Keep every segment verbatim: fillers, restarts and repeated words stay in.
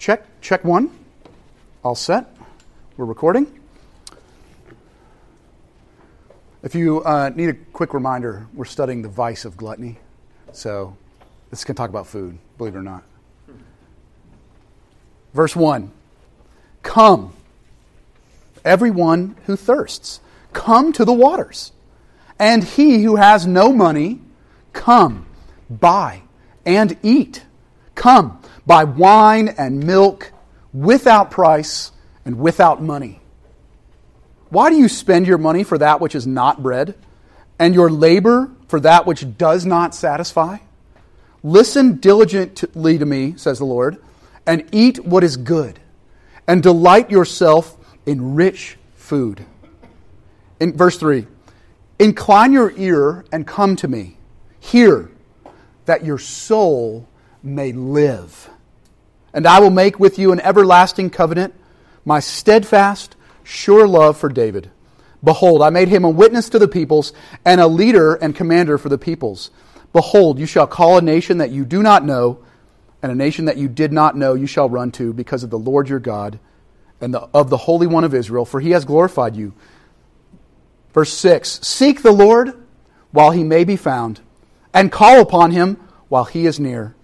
Check, check one. All set. We're recording. If you uh, need a quick reminder, we're studying the vice of gluttony. So this is going to talk about food, believe it or not. Verse one. Come, everyone who thirsts, come to the waters. And he who has no money, come, buy and eat. Come, buy wine and milk without price and without money. Why do you spend your money for that which is not bread, and your labor for that which does not satisfy? Listen diligently to me, says the Lord, and eat what is good, and delight yourself in rich food. In verse three, incline your ear and come to me. Hear, that your soul may live. And I will make with you an everlasting covenant, my steadfast, sure love for David. Behold, I made him a witness to the peoples, and a leader and commander for the peoples. Behold, you shall call a nation that you do not know, and a nation that you did not know you shall run to, because of the Lord your God, and the, of the Holy One of Israel, for he has glorified you. Verse six, seek the Lord while he may be found, and call upon him while he is near.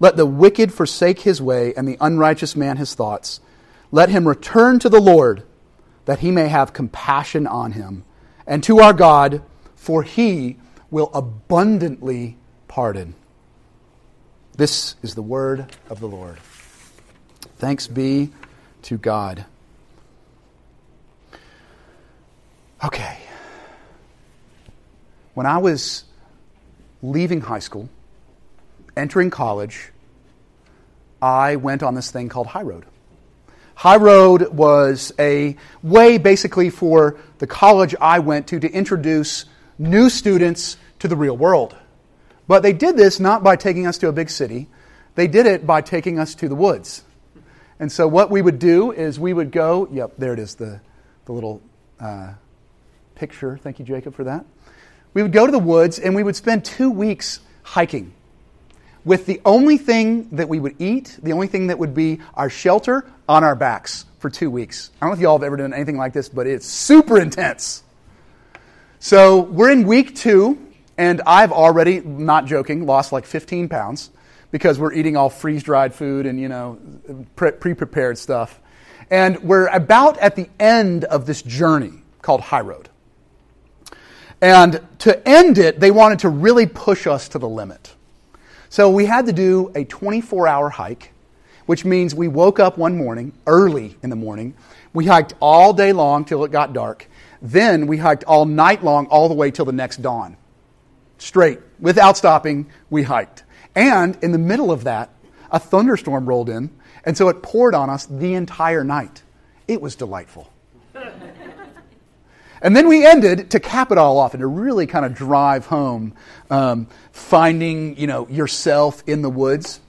Let the wicked forsake his way, and the unrighteous man his thoughts. Let him return to the Lord, that he may have compassion on him, and to our God, for he will abundantly pardon. This is the word of the Lord. Thanks be to God. Okay. When I was leaving high school, entering college, I went on this thing called High Road. High Road was a way basically for the college I went to to introduce new students to the real world. But they did this not by taking us to a big city. They did it by taking us to the woods. And so what we would do is we would go, yep, there it is, the, the little uh, picture. Thank you, Jacob, for that. We would go to the woods and we would spend two weeks hiking, with the only thing that we would eat, the only thing that would be our shelter, on our backs for two weeks. I don't know if y'all have ever done anything like this, but it's super intense. So we're in week two, and I've already, not joking, lost like fifteen pounds because we're eating all freeze-dried food and, you know, pre-prepared stuff. And we're about at the end of this journey called High Road. And to end it, they wanted to really push us to the limit. So we had to do a twenty-four hour hike, which means we woke up one morning, early in the morning. We hiked all day long till it got dark. Then we hiked all night long, all the way till the next dawn. Straight, without stopping, we hiked. And in the middle of that, a thunderstorm rolled in, and so it poured on us the entire night. It was delightful. And then we ended, to cap it all off and to really kind of drive home, um, finding, you know, yourself in the woods.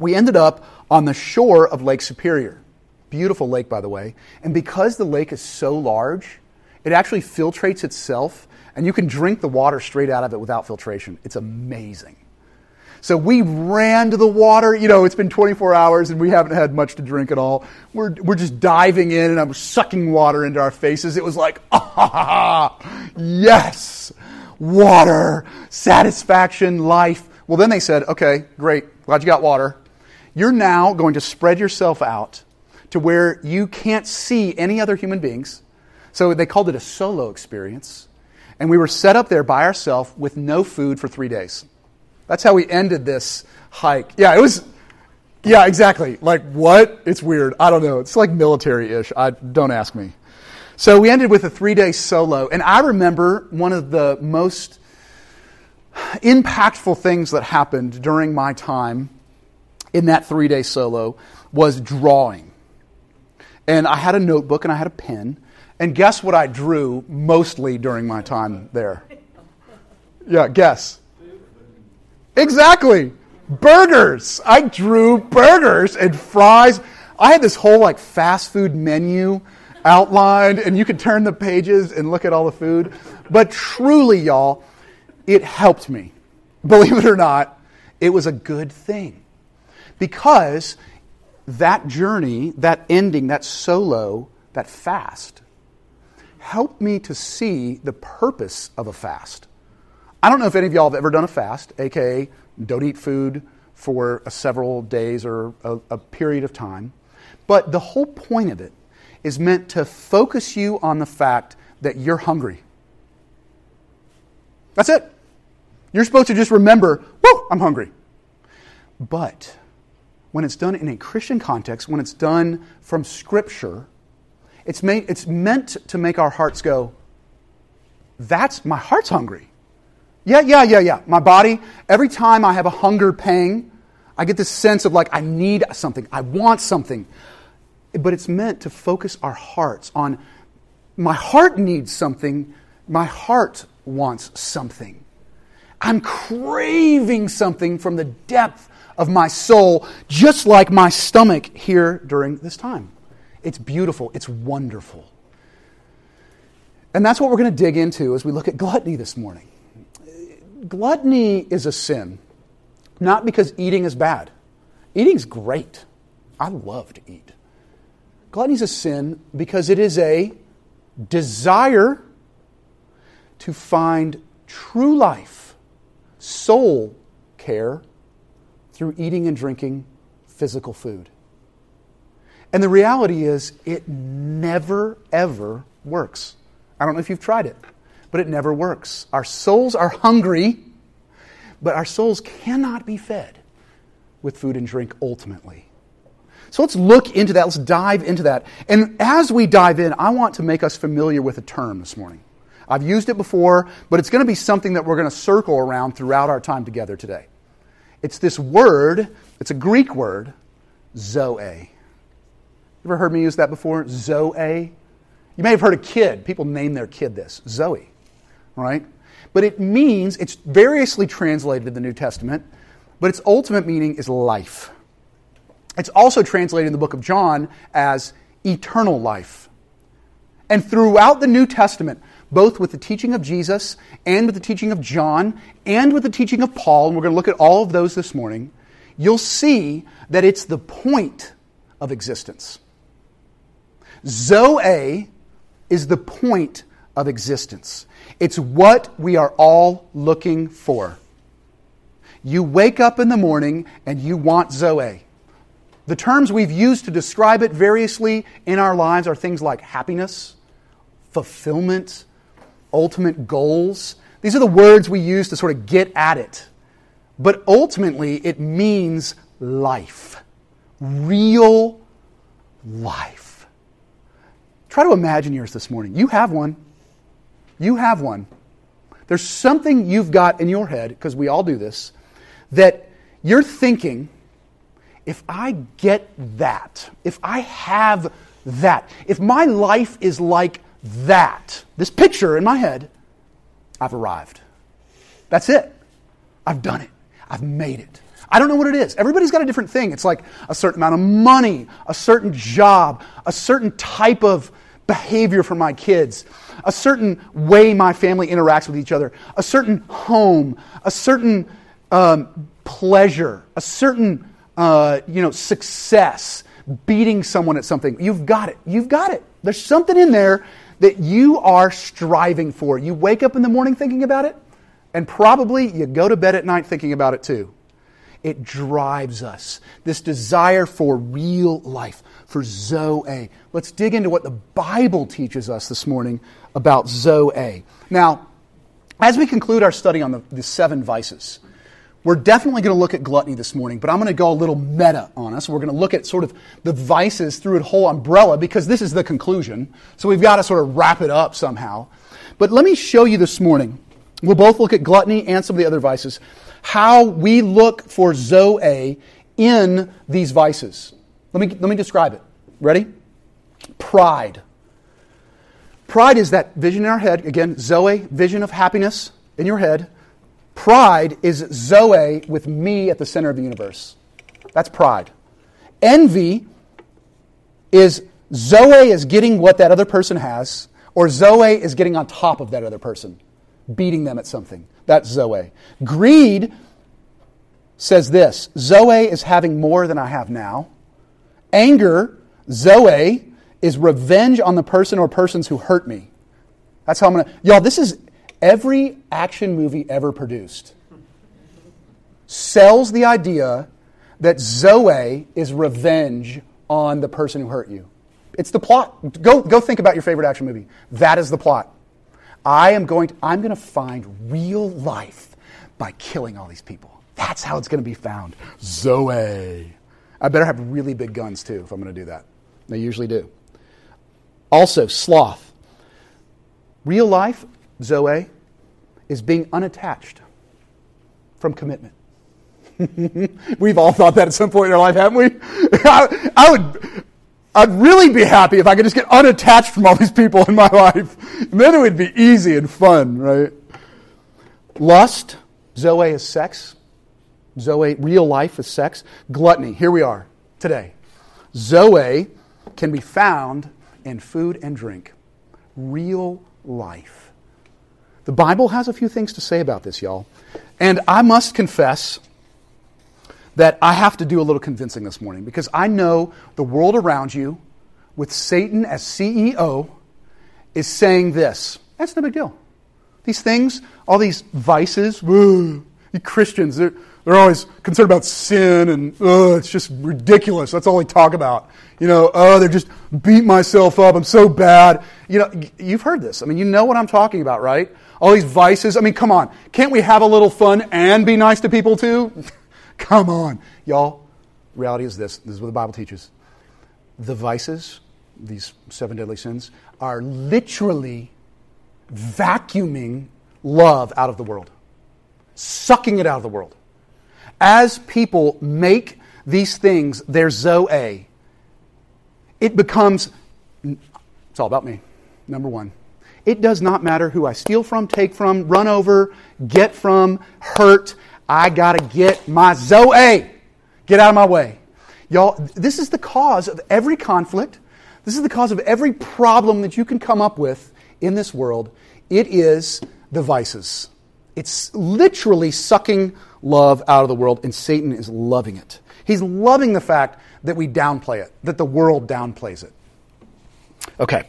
We ended up on the shore of Lake Superior. Beautiful lake, by the way. And because the lake is so large, it actually filtrates itself, and you can drink the water straight out of it without filtration. It's amazing. So we ran to the water. You know, it's been twenty-four hours and we haven't had much to drink at all. We're we're just diving in, and I'm sucking water into our faces. It was like, ah, yes, water, satisfaction, life. Well, then they said, okay, great, glad you got water. You're now going to spread yourself out to where you can't see any other human beings. So they called it a solo experience. And we were set up there by ourselves with no food for three days. That's how we ended this hike. Yeah, it was, yeah, exactly. Like, what? It's weird. I don't know. It's like military-ish. I, don't ask me. So we ended with a three-day solo. And I remember one of the most impactful things that happened during my time in that three-day solo was drawing. And I had a notebook and I had a pen. And guess what I drew mostly during my time there? Yeah, guess. Exactly. Burgers. I drew burgers and fries. I had this whole like fast food menu outlined, and you could turn the pages and look at all the food. But truly, y'all, it helped me. Believe it or not, it was a good thing. Because that journey, that ending, that solo, that fast, helped me to see the purpose of a fast. I don't know if any of y'all have ever done a fast, aka don't eat food for a several days or a, a period of time. But the whole point of it is meant to focus you on the fact that you're hungry. That's it. You're supposed to just remember, whoa, I'm hungry. But when it's done in a Christian context, when it's done from Scripture, it's made, it's meant to make our hearts go, that's, my heart's hungry. Yeah, yeah, yeah, yeah. My body, every time I have a hunger pang, I get this sense of like, I need something, I want something. But it's meant to focus our hearts on, my heart needs something, my heart wants something. I'm craving something from the depth of my soul, just like my stomach here during this time. It's beautiful, it's wonderful. And that's what we're going to dig into as we look at gluttony this morning. Gluttony is a sin, not because eating is bad. Eating's great. I love to eat. Gluttony is a sin because it is a desire to find true life, soul care, through eating and drinking physical food. And the reality is, it never, ever works. I don't know if you've tried it, but it never works. Our souls are hungry, but our souls cannot be fed with food and drink ultimately. So let's look into that. Let's dive into that. And as we dive in, I want to make us familiar with a term this morning. I've used it before, but it's going to be something that we're going to circle around throughout our time together today. It's this word, it's a Greek word, Zoe. Ever heard me use that before? Zoe. You may have heard a kid. People name their kid this. Zoe. Right? But it means, it's variously translated in the New Testament, but its ultimate meaning is life. It's also translated in the book of John as eternal life. And throughout the New Testament, both with the teaching of Jesus and with the teaching of John and with the teaching of Paul, and we're going to look at all of those this morning, you'll see that it's the point of existence. Zoe is the point of existence. It's what we are all looking for. You wake up in the morning and you want Zoe. The terms we've used to describe it variously in our lives are things like happiness, fulfillment, ultimate goals. These are the words we use to sort of get at it. But ultimately, it means life. Real life. Try to imagine yours this morning. You have one. You have one. There's something you've got in your head, because we all do this, that you're thinking, if I get that, if I have that, if my life is like that, this picture in my head, I've arrived. That's it. I've done it. I've made it. I don't know what it is. Everybody's got a different thing. It's like a certain amount of money, a certain job, a certain type of behavior for my kids, a certain way my family interacts with each other, a certain home, a certain um, pleasure, a certain uh, you know success, beating someone at something. You've got it. You've got it. There's something in there that you are striving for. You wake up in the morning thinking about it, and probably you go to bed at night thinking about it too. It drives us, this desire for real life, for Zoe. Let's dig into what the Bible teaches us this morning about Zoe. Now, as we conclude our study on the, the seven vices, we're definitely going to look at gluttony this morning, but I'm going to go a little meta on us. We're going to look at sort of the vices through a whole umbrella because this is the conclusion. So we've got to sort of wrap it up somehow. But let me show you this morning. We'll both look at gluttony and some of the other vices, how we look for Zoe in these vices. Let me, let me describe it. Ready? Pride. Pride is that vision in our head. Again, Zoe, vision of happiness in your head. Pride is Zoe with me at the center of the universe. That's pride. Envy is Zoe is getting what that other person has, or Zoe is getting on top of that other person, beating them at something. That's Zoe. Greed says this, Zoe is having more than I have now, Anger, Zoe, is revenge on the person or persons who hurt me. That's how I'm going to... Y'all, this is every action movie ever produced. Sells the idea that Zoe is revenge on the person who hurt you. It's the plot. Go, go think about your favorite action movie. That is the plot. I am going to, I'm going to find real life by killing all these people. That's how it's going to be found. Zoe. I better have really big guns, too, if I'm going to do that. They usually do. Also, sloth. Real life, Zoe, is being unattached from commitment. We've all thought that at some point in our life, haven't we? I, I would... I'd really be happy if I could just get unattached from all these people in my life. And then it would be easy and fun, right? Lust, Zoe is sex. Zoe, real life is sex. Gluttony, here we are today. Zoe can be found in food and drink. Real life. The Bible has a few things to say about this, y'all. And I must confess that I have to do a little convincing this morning, because I know the world around you, with Satan as C E O, is saying this. That's no big deal. These things, all these vices, woo, you Christians, they're, they're always concerned about sin, and oh, it's just ridiculous. That's all they talk about. You know, oh, they're just beat myself up. I'm so bad. You know, you've heard this. I mean, you know what I'm talking about, right? All these vices. I mean, come on. Can't we have a little fun and be nice to people too? Come on, y'all. Reality is this. This is what the Bible teaches. The vices, these seven deadly sins, are literally vacuuming love out of the world. Sucking it out of the world. As people make these things their Zoe, it becomes, it's all about me, number one. It does not matter who I steal from, take from, run over, get from, hurt. I got to get my Zoe. Get out of my way. Y'all, this is the cause of every conflict. This is the cause of every problem that you can come up with in this world. It is the vices. It's literally sucking love out of the world, and Satan is loving it. He's loving the fact that we downplay it, that the world downplays it. Okay,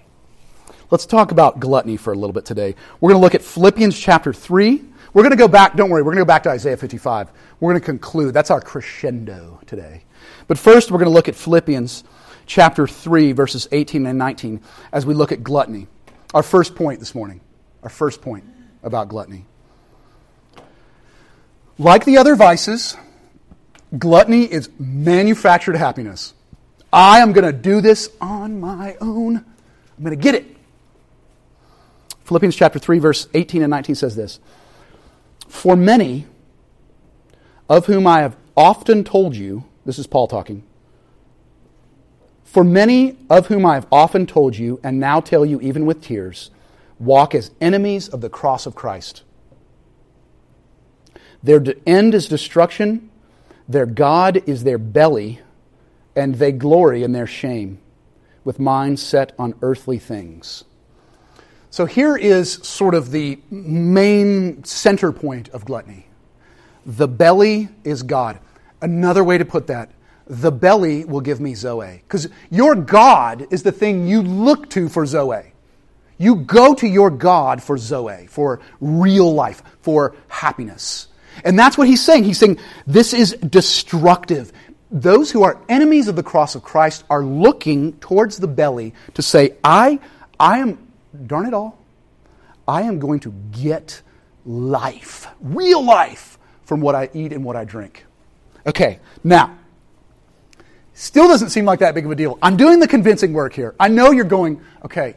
let's talk about gluttony for a little bit today. We're going to look at Philippians chapter three. We're going to go back, don't worry, we're going to go back to Isaiah fifty-five. We're going to conclude. That's our crescendo today. But first, we're going to look at Philippians chapter three, verses eighteen and nineteen, as we look at gluttony. Our first point this morning. Our first point about gluttony. Like the other vices, gluttony is manufactured happiness. I am going to do this on my own. I'm going to get it. Philippians chapter three, verse eighteen and nineteen says this. For many, of whom I have often told you, this is Paul talking, for many of whom I have often told you, and now tell you even with tears, walk as enemies of the cross of Christ. Their end is destruction, their God is their belly, and they glory in their shame, with minds set on earthly things. So here is sort of the main center point of gluttony. The belly is God. Another way to put that, the belly will give me Zoe. Because your God is the thing you look to for Zoe. You go to your God for Zoe, for real life, for happiness. And that's what he's saying. He's saying this is destructive. Those who are enemies of the cross of Christ are looking towards the belly to say, I, I am... darn it all, I am going to get life, real life, from what I eat and what I drink. Okay, now, still doesn't seem like that big of a deal. I'm doing the convincing work here. I know you're going, okay,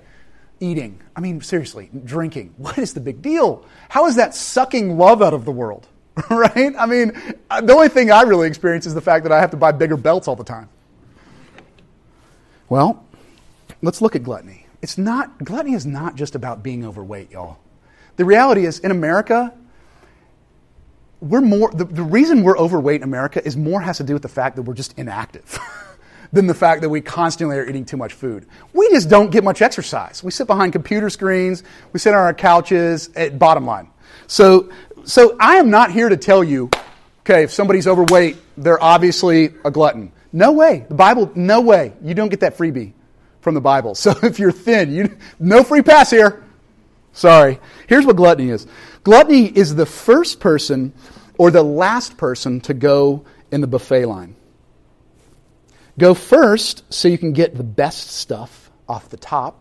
eating, I mean, seriously, drinking, what is the big deal? How is that sucking love out of the world, right? I mean, the only thing I really experience is the fact that I have to buy bigger belts all the time. Well, let's look at gluttony. It's not, gluttony is not just about being overweight, y'all. The reality is, in America, we're more, the, the reason we're overweight in America is more has to do with the fact that we're just inactive than the fact that we constantly are eating too much food. We just don't get much exercise. We sit behind computer screens, we sit on our couches, at, bottom line. So, so I am not here to tell you, okay, if somebody's overweight, they're obviously a glutton. No way. The Bible, no way. You don't get that freebie from the Bible. So if you're thin, you no free pass here. Sorry. Here's what gluttony is. Gluttony is the first person or the last person to go in the buffet line. Go first so you can get the best stuff off the top,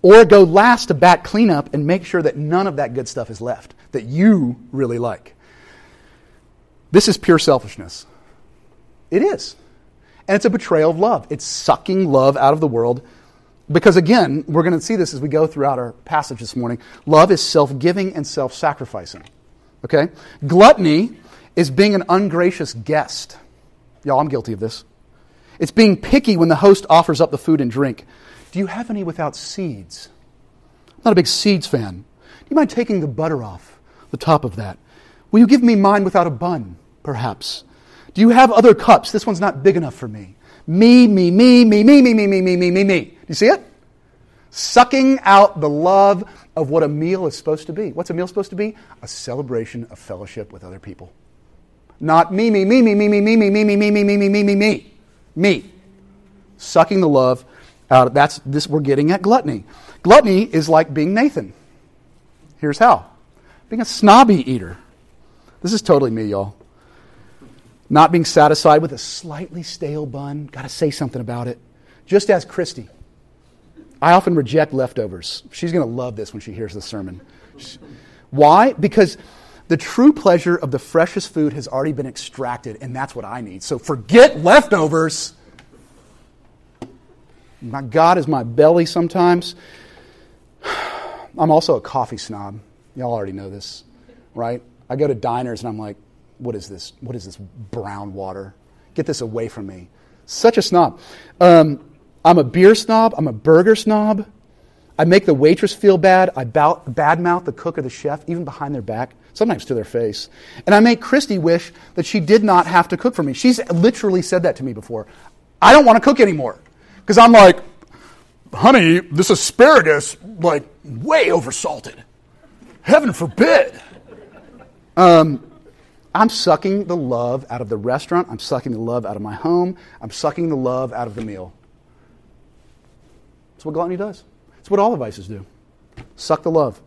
or go last to bat cleanup and make sure that none of that good stuff is left that you really like. This is pure selfishness. It is. And it's a betrayal of love. It's sucking love out of the world. Because again, we're going to see this as we go throughout our passage this morning. Love is self-giving and self-sacrificing. Okay? Gluttony is being an ungracious guest. Y'all, I'm guilty of this. It's being picky when the host offers up the food and drink. Do you have any without seeds? I'm not a big seeds fan. Do you mind taking the butter off the top of that? Will you give me mine without a bun, perhaps? Do you have other cups? This one's not big enough for me. Me, me, me, me, me, me, me, me, me, me, me, me. Do you see it? Sucking out the love of what a meal is supposed to be. What's a meal supposed to be? A celebration of fellowship with other people. Not me, me, me, me, me, me, me, me, me, me, me, me, me, me, me, me, me. Me. Sucking the love out of, that's this we're getting at gluttony. Gluttony is like being Nathan. Here's how. Being a snobby eater. This is totally me, y'all. Not being satisfied with a slightly stale bun. Got to say something about it. Just as Christy. I often reject leftovers. She's going to love this when she hears the sermon. Why? Because the true pleasure of the freshest food has already been extracted, and that's what I need. So forget leftovers. My God is my belly sometimes. I'm also a coffee snob. Y'all already know this, right? I go to diners, and I'm like, What is this? What is this brown water? Get this away from me. Such a snob. Um, I'm a beer snob. I'm a burger snob. I make the waitress feel bad. I badmouth the cook or the chef, even behind their back, sometimes to their face. And I make Christy wish that she did not have to cook for me. She's literally said that to me before. I don't want to cook anymore. Because I'm like, honey, this asparagus, like, way oversalted. Heaven forbid. Um... I'm sucking the love out of the restaurant. I'm sucking the love out of my home. I'm sucking the love out of the meal. That's what gluttony does. It's what all the vices do. Suck the love.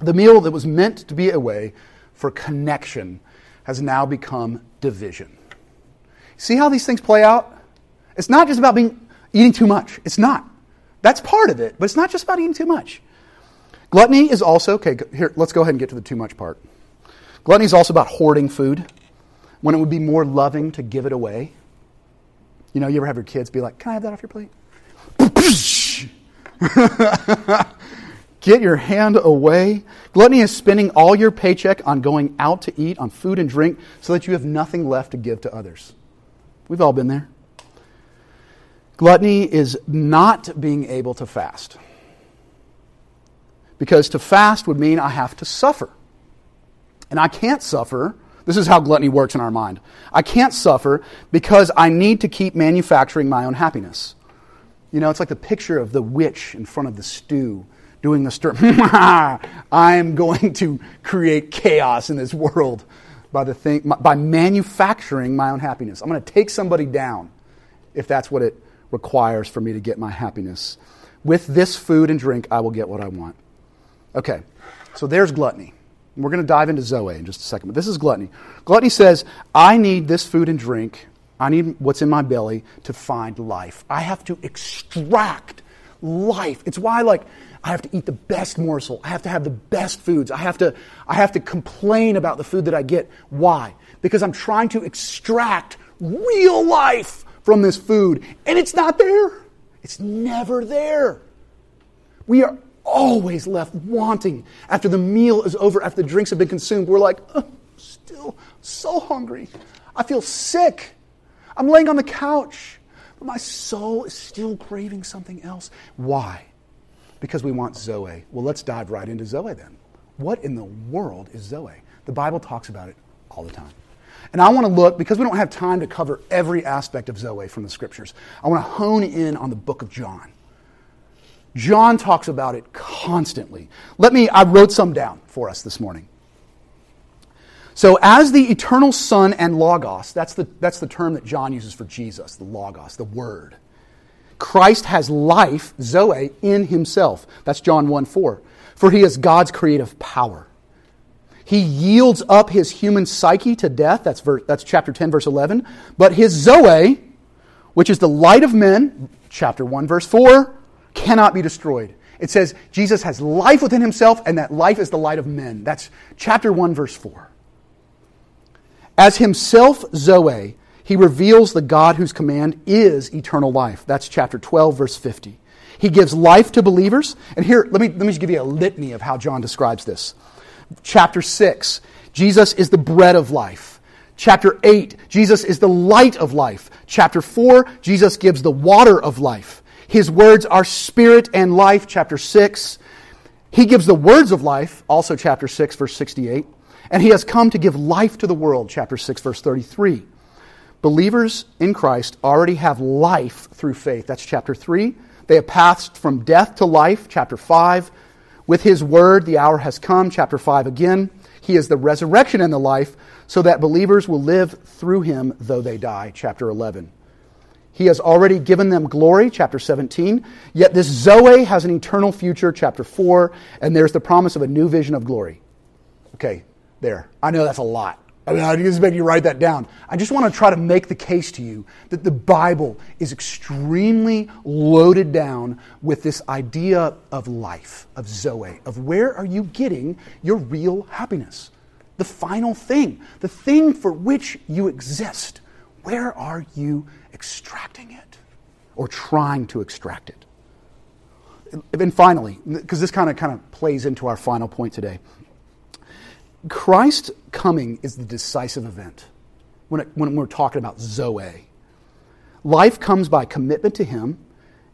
The meal that was meant to be a way for connection has now become division. See how these things play out? It's not just about being eating too much. It's not. That's part of it, but it's not just about eating too much. Gluttony is also, okay, here, let's go ahead and get to the too much part. Gluttony is also about hoarding food when it would be more loving to give it away. You know, you ever have your kids be like, can I have that off your plate? Get your hand away. Gluttony is spending all your paycheck on going out to eat, on food and drink, so that you have nothing left to give to others. We've all been there. Gluttony is not being able to fast. Because to fast would mean I have to suffer. And I can't suffer. This is how gluttony works in our mind. I can't suffer because I need to keep manufacturing my own happiness. You know, it's like the picture of the witch in front of the stew doing the stir. I am going to create chaos in this world by the thing by manufacturing my own happiness. I'm going to take somebody down if that's what it requires for me to get my happiness. With this food and drink, I will get what I want. Okay, so there's gluttony. We're going to dive into Zoe in just a second, but this is gluttony. Gluttony says, I need this food and drink, I need what's in my belly to find life. I have to extract life. It's why, like, I have to eat the best morsel. I have to have the best foods. I have to, I have to complain about the food that I get. Why? Because I'm trying to extract real life from this food, and it's not there. It's never there. We are always left wanting. After the meal is over, after the drinks have been consumed, we're like, oh, still so hungry. I feel sick. I'm laying on the couch. But my soul is still craving something else. Why? Because we want Zoe. Well, let's dive right into Zoe then. What in the world is Zoe? The Bible talks about it all the time. And I want to look, because we don't have time to cover every aspect of Zoe from the scriptures, I want to hone in on the book of John. John talks about it constantly. Let me, I wrote some down for us this morning. So as the eternal Son and Logos, that's the, that's the term that John uses for Jesus, the Logos, the Word. Christ has life, Zoe, in himself. That's John one four. For he is God's creative power. He yields up his human psyche to death. That's, ver- that's chapter ten, verse eleven. But his Zoe, which is the light of men, chapter one, verse four, cannot be destroyed. It says Jesus has life within himself, and that life is the light of men. That's chapter one, verse four. As himself, Zoe, he reveals the God whose command is eternal life. That's chapter twelve, verse fifty. He gives life to believers. And here, let me, let me just give you a litany of how John describes this. Chapter six, Jesus is the bread of life. Chapter eight, Jesus is the light of life. Chapter four, Jesus gives the water of life. His words are spirit and life, chapter six. He gives the words of life, also chapter six, verse sixty-eight. And he has come to give life to the world, chapter six, verse thirty-three. Believers in Christ already have life through faith. That's chapter three. They have passed from death to life, chapter five. With his word, the hour has come, chapter five again. He is the resurrection and the life, so that believers will live through him though they die, chapter eleven. He has already given them glory, chapter seventeen. Yet this Zoe has an eternal future, chapter four, and there's the promise of a new vision of glory. Okay, there. I know that's a lot. I mean, I just make you write that down. I just want to try to make the case to you that the Bible is extremely loaded down with this idea of life, of Zoe, of where are you getting your real happiness? The final thing, the thing for which you exist. Where are you extracting it or trying to extract it? And finally, because this kind of kind of plays into our final point today, Christ's coming is the decisive event when, it, when we're talking about Zoe. Life comes by commitment to him,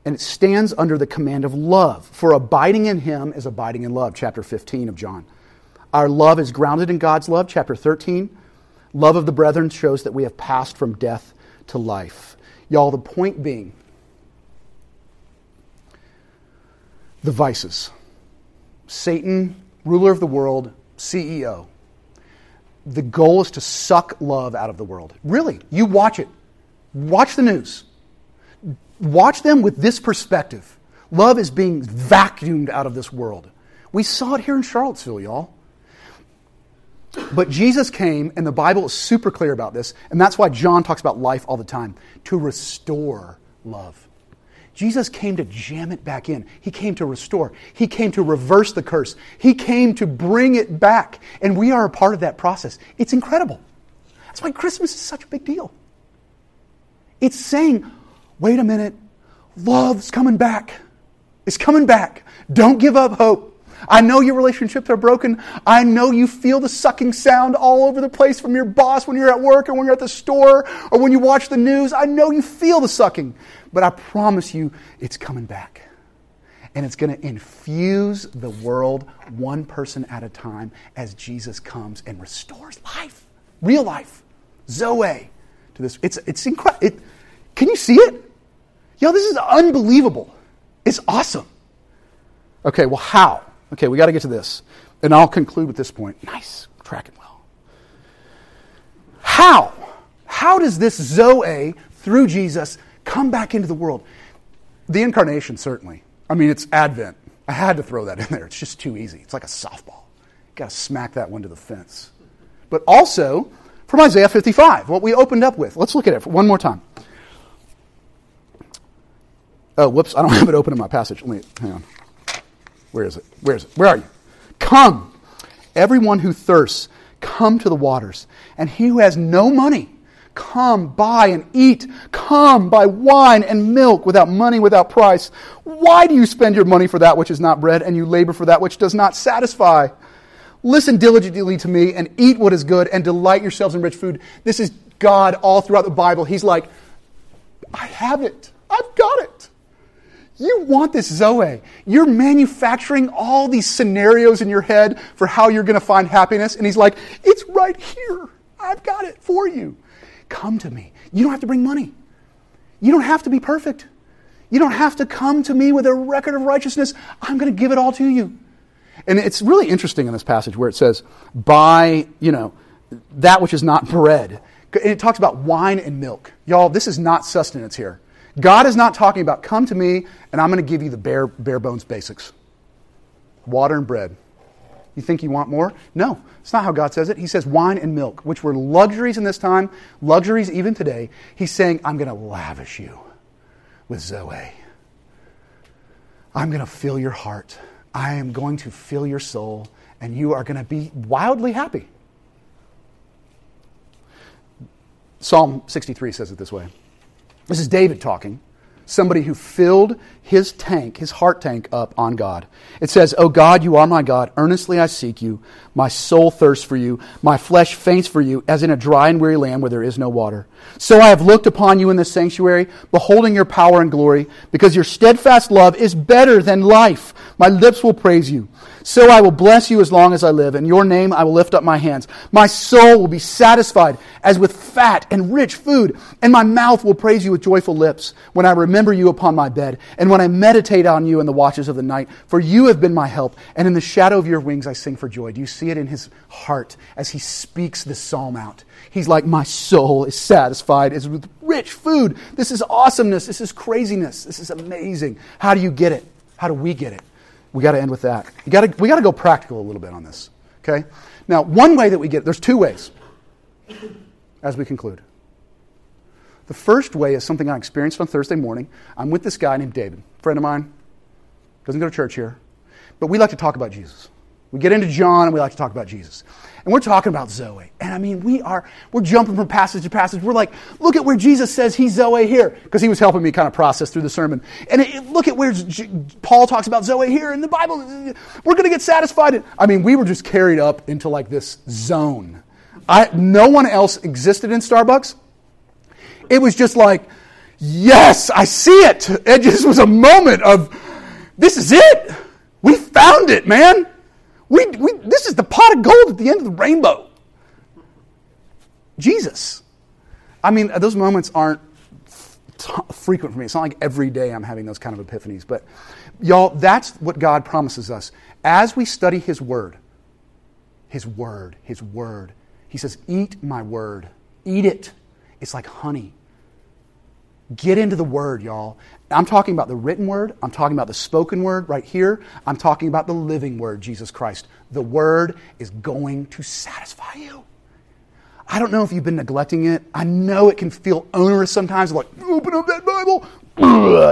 and it stands under the command of love. For abiding in him is abiding in love, chapter fifteen of John. Our love is grounded in God's love, chapter thirteen. Love of the brethren shows that we have passed from death to life. Y'all, the point being, the vices. Satan, ruler of the world, C E O. The goal is to suck love out of the world. Really, you watch it. Watch the news. Watch them with this perspective. Love is being vacuumed out of this world. We saw it here in Charlottesville, y'all. But Jesus came, and the Bible is super clear about this, and that's why John talks about life all the time, to restore love. Jesus came to jam it back in. He came to restore. He came to reverse the curse. He came to bring it back. And we are a part of that process. It's incredible. That's why Christmas is such a big deal. It's saying, wait a minute, love's coming back. It's coming back. Don't give up hope. I know your relationships are broken. I know you feel the sucking sound all over the place from your boss when you're at work or when you're at the store or when you watch the news. I know you feel the sucking. But I promise you, it's coming back. And it's going to infuse the world one person at a time as Jesus comes and restores life, real life, Zoe, to this. It's, it's incredible. It, can you see it? Yo, this is unbelievable. It's awesome. Okay, well, how? Okay, we got to get to this. And I'll conclude with this point. Nice. Tracking well. How? How does this Zoe, through Jesus, come back into the world? The incarnation, certainly. I mean, it's Advent. I had to throw that in there. It's just too easy. It's like a softball. You've got to smack that one to the fence. But also, from Isaiah fifty-five, what we opened up with. Let's look at it one more time. Oh, whoops. I don't have it open in my passage. Let me, hang on. Where is it? Where is it? Where are you? Come, everyone who thirsts, come to the waters. And he who has no money, come buy and eat. Come buy wine and milk without money, without price. Why do you spend your money for that which is not bread, and you labor for that which does not satisfy? Listen diligently to me and eat what is good and delight yourselves in rich food. This is God all throughout the Bible. He's like, I have it. I've got it. You want this Zoe. You're manufacturing all these scenarios in your head for how you're going to find happiness. And he's like, it's right here. I've got it for you. Come to me. You don't have to bring money. You don't have to be perfect. You don't have to come to me with a record of righteousness. I'm going to give it all to you. And it's really interesting in this passage where it says, buy, you know, that which is not bread. And it talks about wine and milk. Y'all, this is not sustenance here. God is not talking about, come to me and I'm going to give you the bare, bare bones basics. Water and bread. You think you want more? No, it's not how God says it. He says wine and milk, which were luxuries in this time, luxuries even today. He's saying, I'm going to lavish you with Zoe. I'm going to fill your heart. I am going to fill your soul, and you are going to be wildly happy. Psalm sixty-three says it this way. This is David talking. Somebody who filled his tank, his heart tank up on God. It says, O God, you are my God. Earnestly I seek you. My soul thirsts for you. My flesh faints for you, as in a dry and weary land where there is no water. So I have looked upon you in this sanctuary, beholding your power and glory, because your steadfast love is better than life. My lips will praise you. So I will bless you as long as I live. In your name I will lift up my hands. My soul will be satisfied as with fat and rich food, and my mouth will praise you with joyful lips when I remember you upon my bed, and when I meditate on you in the watches of the night. For you have been my help, and in the shadow of your wings I sing for joy. Do you see it in his heart as he speaks this psalm out? He's like, my soul is satisfied as with rich food. This is awesomeness. This is craziness. This is amazing. How do you get it? How do we get it? We got to end with that. We got to we got to go practical a little bit on this. Okay. Now, one way that we get it, there's two ways. As we conclude, the first way is something I experienced on Thursday morning. I'm with this guy named David, friend of mine, doesn't go to church here, but we like to talk about Jesus. We get into John and we like to talk about Jesus, and we're talking about Zoe. And I mean, we are we're jumping from passage to passage. We're like, look at where Jesus says he's Zoe here, because he was helping me kind of process through the sermon. And it, it, look at where J- Paul talks about Zoe here in the Bible. We're going to get satisfied. I mean, we were just carried up into like this zone. I no one else existed in Starbucks. It was just like, yes, I see it. It just was a moment of, this is it. We found it, man. We, we this is the pot of gold at the end of the rainbow. Jesus. I mean, those moments aren't t- frequent for me. It's not like every day I'm having those kind of epiphanies. But y'all, that's what God promises us. As we study His Word, His Word, His Word, He says, eat my Word. Eat it. It's like honey. Get into the Word, y'all. I'm talking about the written Word. I'm talking about the spoken Word right here. I'm talking about the living Word, Jesus Christ. The Word is going to satisfy you. I don't know if you've been neglecting it. I know it can feel onerous sometimes. Like, open up that Bible.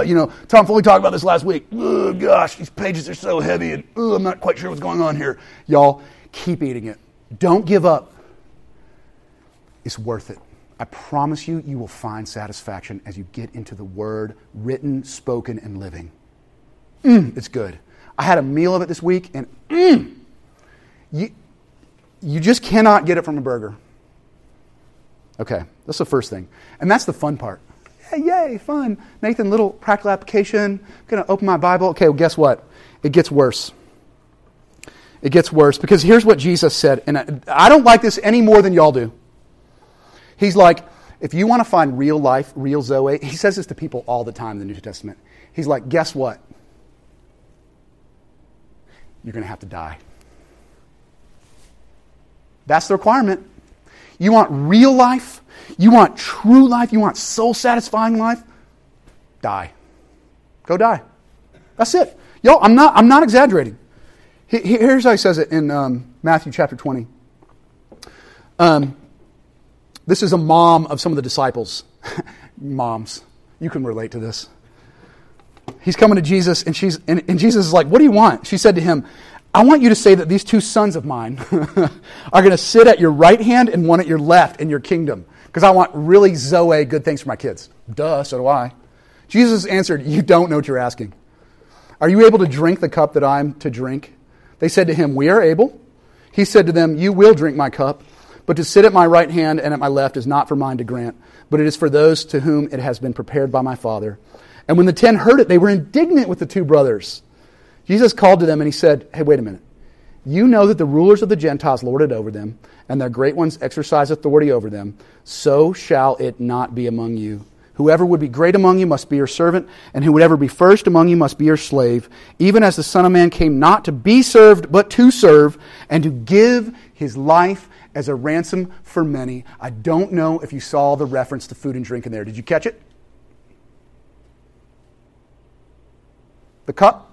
You know, Tom Foley talked about this last week. Oh, gosh, these pages are so heavy, and oh, I'm not quite sure what's going on here. Y'all, keep eating it. Don't give up. It's worth it. I promise you, you will find satisfaction as you get into the Word, written, spoken, and living. Mm, it's good. I had a meal of it this week, and mm, you, you just cannot get it from a burger. Okay, that's the first thing. And that's the fun part. Hey, yay, fun. Nathan, little practical application. I'm going to open my Bible. Okay, well, guess what? It gets worse. It gets worse, because here's what Jesus said, and I, I don't like this any more than y'all do. He's like, if you want to find real life, real Zoe, he says this to people all the time in the New Testament. He's like, guess what? You're going to have to die. That's the requirement. You want real life? You want true life? You want soul-satisfying life? Die. Go die. That's it. Yo, I'm not, I'm not exaggerating. Here's how he says it in um, Matthew chapter twenty. Um... This is a mom of some of the disciples. Moms, you can relate to this. He's coming to Jesus, and she's and, and Jesus is like, what do you want? She said to him, I want you to say that these two sons of mine are going to sit at your right hand and one at your left in your kingdom, because I want really Zoe good things for my kids. Duh, so do I. Jesus answered, you don't know what you're asking. Are you able to drink the cup that I'm to drink? They said to him, we are able. He said to them, you will drink my cup. But to sit at my right hand and at my left is not for mine to grant, but it is for those to whom it has been prepared by my Father. And when the ten heard it, they were indignant with the two brothers. Jesus called to them and he said, hey, wait a minute. You know that the rulers of the Gentiles lord it over them, and their great ones exercise authority over them. So shall it not be among you. Whoever would be great among you must be your servant, and whoever be first among you must be your slave, even as the Son of Man came not to be served, but to serve, and to give his life as a ransom for many. I don't know if you saw the reference to food and drink in there. Did you catch it? The cup.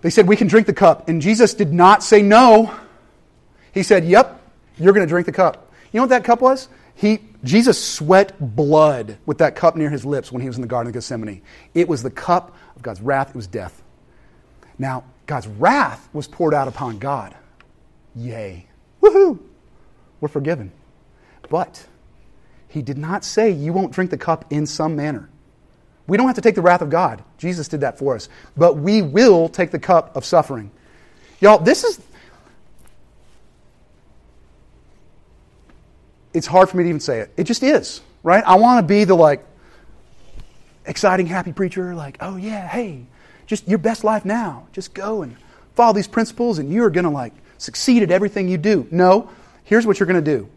They said, we can drink the cup. And Jesus did not say no. He said, yep, you're going to drink the cup. You know what that cup was? He, Jesus sweat blood with that cup near his lips when he was in the Garden of Gethsemane. It was the cup of God's wrath. It was death. Now, God's wrath was poured out upon God. Yay. Woohoo! We're forgiven. But he did not say you won't drink the cup in some manner. We don't have to take the wrath of God. Jesus did that for us. But we will take the cup of suffering. Y'all, this is... It's hard for me to even say it. It just is, right? I want to be the, like, exciting, happy preacher. Like, oh, yeah, hey, just your best life now. Just go and follow these principles and you're going to, like, succeed at everything you do. No, here's what you're going to do.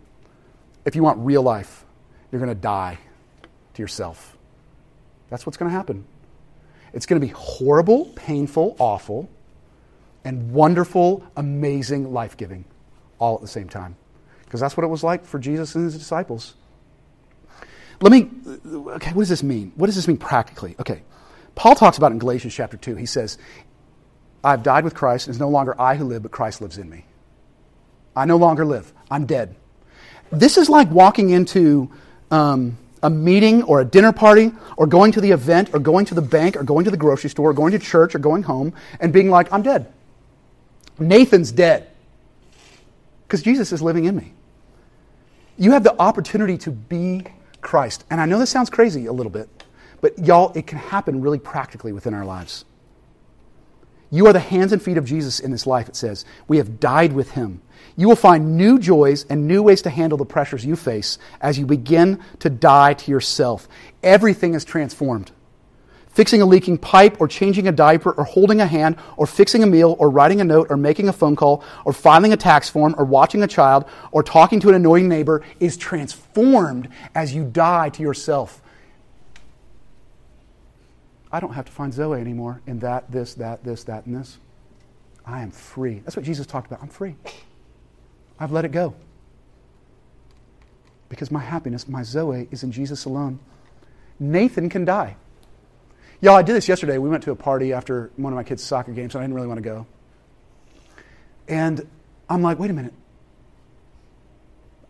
If you want real life, you're going to die to yourself. That's what's going to happen. It's going to be horrible, painful, awful, and wonderful, amazing, life-giving all at the same time. Because that's what it was like for Jesus and his disciples. Let me, okay, what does this mean? What does this mean practically? Okay, Paul talks about it in Galatians chapter two. He says, I've died with Christ, and it's no longer I who live, but Christ lives in me. I no longer live. I'm dead. This is like walking into... Um, a meeting or a dinner party or going to the event or going to the bank or going to the grocery store or going to church or going home and being like, I'm dead. Nathan's dead. Because Jesus is living in me. You have the opportunity to be Christ. And I know this sounds crazy a little bit, but y'all, it can happen really practically within our lives. You are the hands and feet of Jesus in this life, it says. We have died with him. You will find new joys and new ways to handle the pressures you face as you begin to die to yourself. Everything is transformed. Fixing a leaking pipe or changing a diaper or holding a hand or fixing a meal or writing a note or making a phone call or filing a tax form or watching a child or talking to an annoying neighbor is transformed as you die to yourself. I don't have to find Zoe anymore in that, this, that, this, that, and this. I am free. That's what Jesus talked about. I'm free. I've let it go. Because my happiness, my Zoe, is in Jesus alone. Nathan can die. Y'all, I did this yesterday. We went to a party after one of my kids' soccer games, and I didn't really want to go. And I'm like, wait a minute.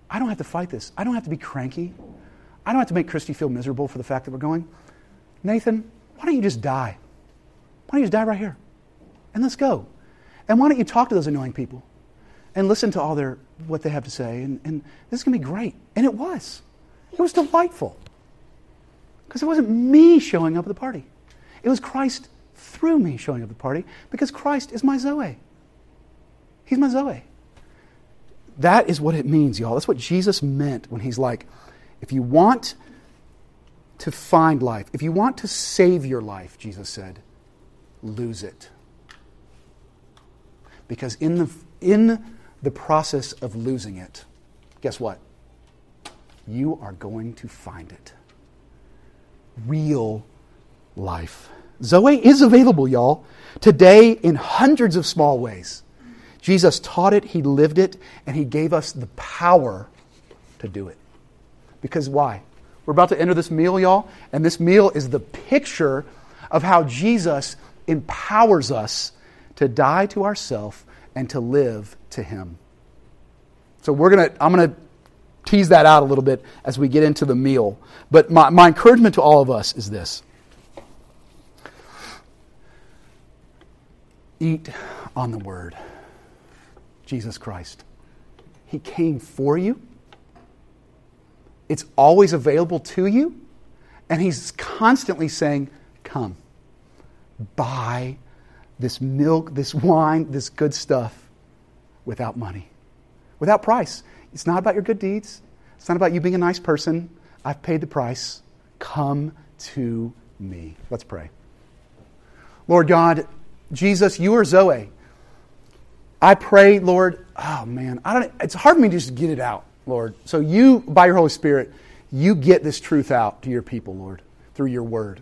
I don't have to fight this. I don't have to be cranky. I don't have to make Christy feel miserable for the fact that we're going. Nathan, why don't you just die? Why don't you just die right here? And let's go. And why don't you talk to those annoying people and listen to all their what they have to say? And, and this is going to be great. And it was. It was delightful. Because it wasn't me showing up at the party. It was Christ through me showing up at the party because Christ is my Zoe. He's my Zoe. That is what it means, y'all. That's what Jesus meant when he's like, if you want to find life. If you want to save your life, Jesus said, lose it. Because in the in the process of losing it, guess what? You are going to find it. Real life. Zoe is available, y'all, today in hundreds of small ways. Jesus taught it, he lived it, and he gave us the power to do it. Because why? We're about to enter this meal, y'all, and this meal is the picture of how Jesus empowers us to die to ourselves and to live to him. So we're gonna, I'm gonna tease that out a little bit as we get into the meal. But my, my encouragement to all of us is this: eat on the Word, Jesus Christ. He came for you. It's always available to you. And he's constantly saying, come, buy this milk, this wine, this good stuff without money, without price. It's not about your good deeds. It's not about you being a nice person. I've paid the price. Come to me. Let's pray. Lord God, Jesus, you are Zoe. I pray, Lord, oh man, I don't. It's hard for me to just get it out. Lord. So you, by your Holy Spirit, you get this truth out to your people, Lord, through your word.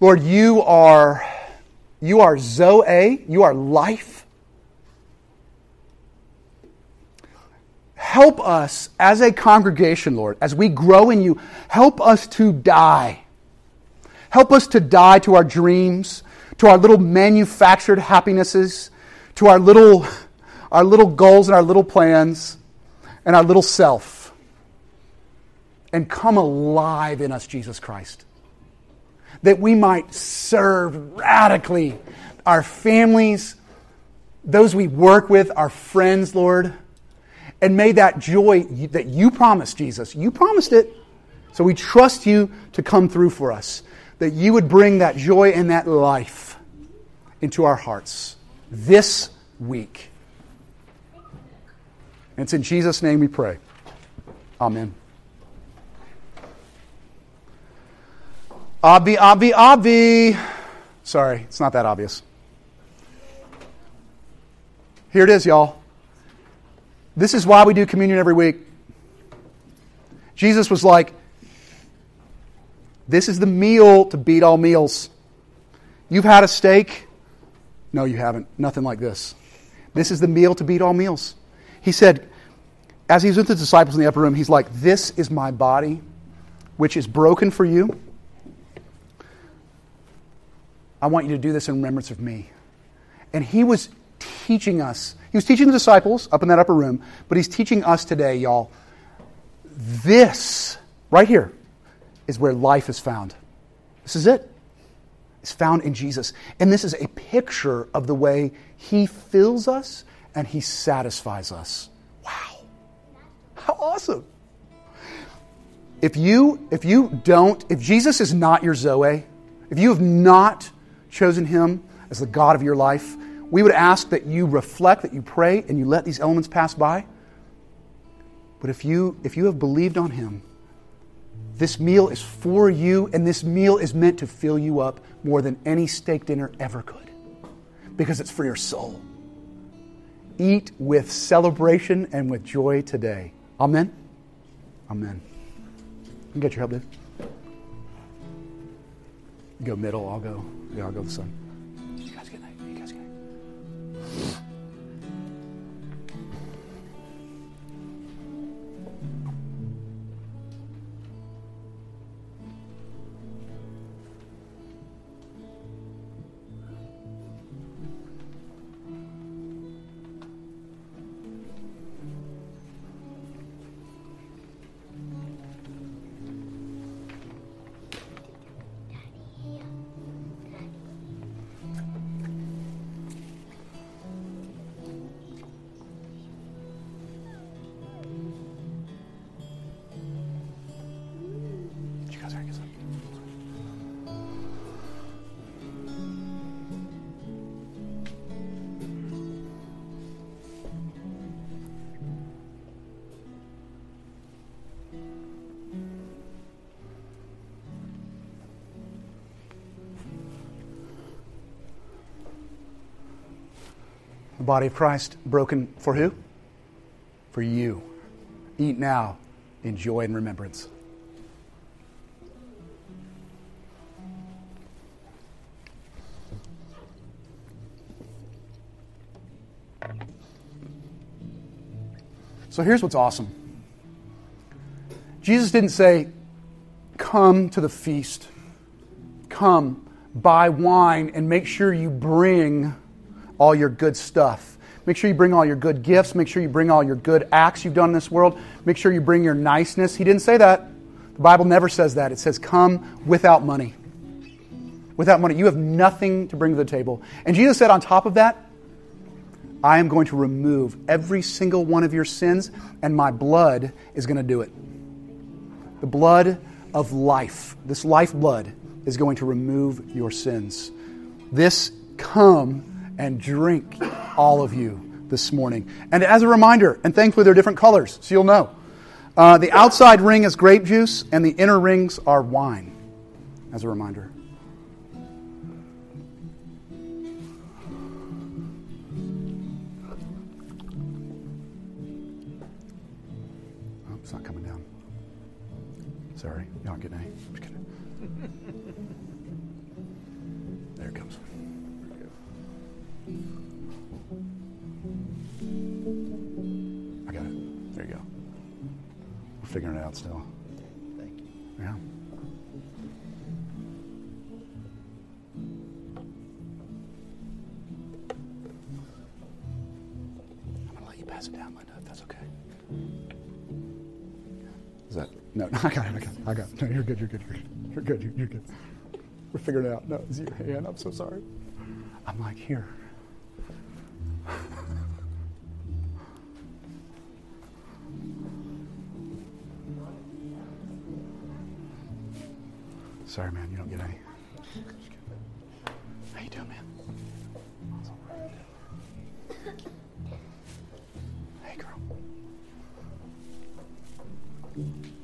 Lord, you are, you are Zoe, you are life. help us as a congregation, Lord, as we grow in you, help us to die. Help us to die to our dreams, to our little manufactured happinesses, to our little, our little goals and our little plans and our little self. And come alive in us, Jesus Christ, that we might serve radically our families, those we work with, our friends, Lord. And may that joy that you promised, Jesus, you promised it. So we trust you to come through for us, that you would bring that joy and that life into our hearts this week. And it's in Jesus' name we pray. Amen. Obvi, obvi, obvi. Sorry, it's not that obvious. Here it is, y'all. This is why we do communion every week. Jesus was like, this is the meal to beat all meals. You've had a steak? No, you haven't. Nothing like this. This is the meal to beat all meals. He said, as he was with the disciples in the upper room, he's like, this is my body, which is broken for you. I want you to do this in remembrance of me. And he was teaching us. He was teaching the disciples up in that upper room, but he's teaching us today, y'all. This, right here, is where life is found. This is it. It's found in Jesus. And this is a picture of the way he fills us and he satisfies us. Wow. How awesome. If you, if you don't, if Jesus is not your Zoe, if you have not chosen him as the God of your life, we would ask that you reflect, that you pray, and you let these elements pass by. But if you if you have believed on him, this meal is for you, and this meal is meant to fill you up more than any steak dinner ever could, because it's for your soul. Eat with celebration and with joy today. Amen? Amen. You can get your help, dude. You go middle, I'll go. Yeah, I'll go the sun. Body of Christ, broken for who? For you. Eat now, enjoy in remembrance. So here's what's awesome. Jesus didn't say, come to the feast. Come, buy wine, and make sure you bring all your good stuff. Make sure you bring all your good gifts. Make sure you bring all your good acts you've done in this world. Make sure you bring your niceness. He didn't say that. The Bible never says that. It says, come without money. Without money. You have nothing to bring to the table. And Jesus said, on top of that, I am going to remove every single one of your sins, and my blood is going to do it. The blood of life, this life blood, is going to remove your sins. This come and drink, all of you, this morning. And as a reminder, and thankfully they're different colors, so you'll know. Uh, the outside ring is grape juice, and the inner rings are wine, as a reminder. Oh, it's not coming down. Sorry, y'all aren't getting any. Just kidding. There it comes. I got it. There you go. figuring it out still. Thank you. Yeah. I'm going to let you pass it down, Linda, if that's okay. Is that? No, no, I got it. I got it. I got it. No, you're good. You're good. You're good. You're good. You're, you're good. We're figuring it out. No, it's your hand. I'm so sorry. I'm like, here. Sorry, man, you don't get any. How you doing, man? Hey, girl.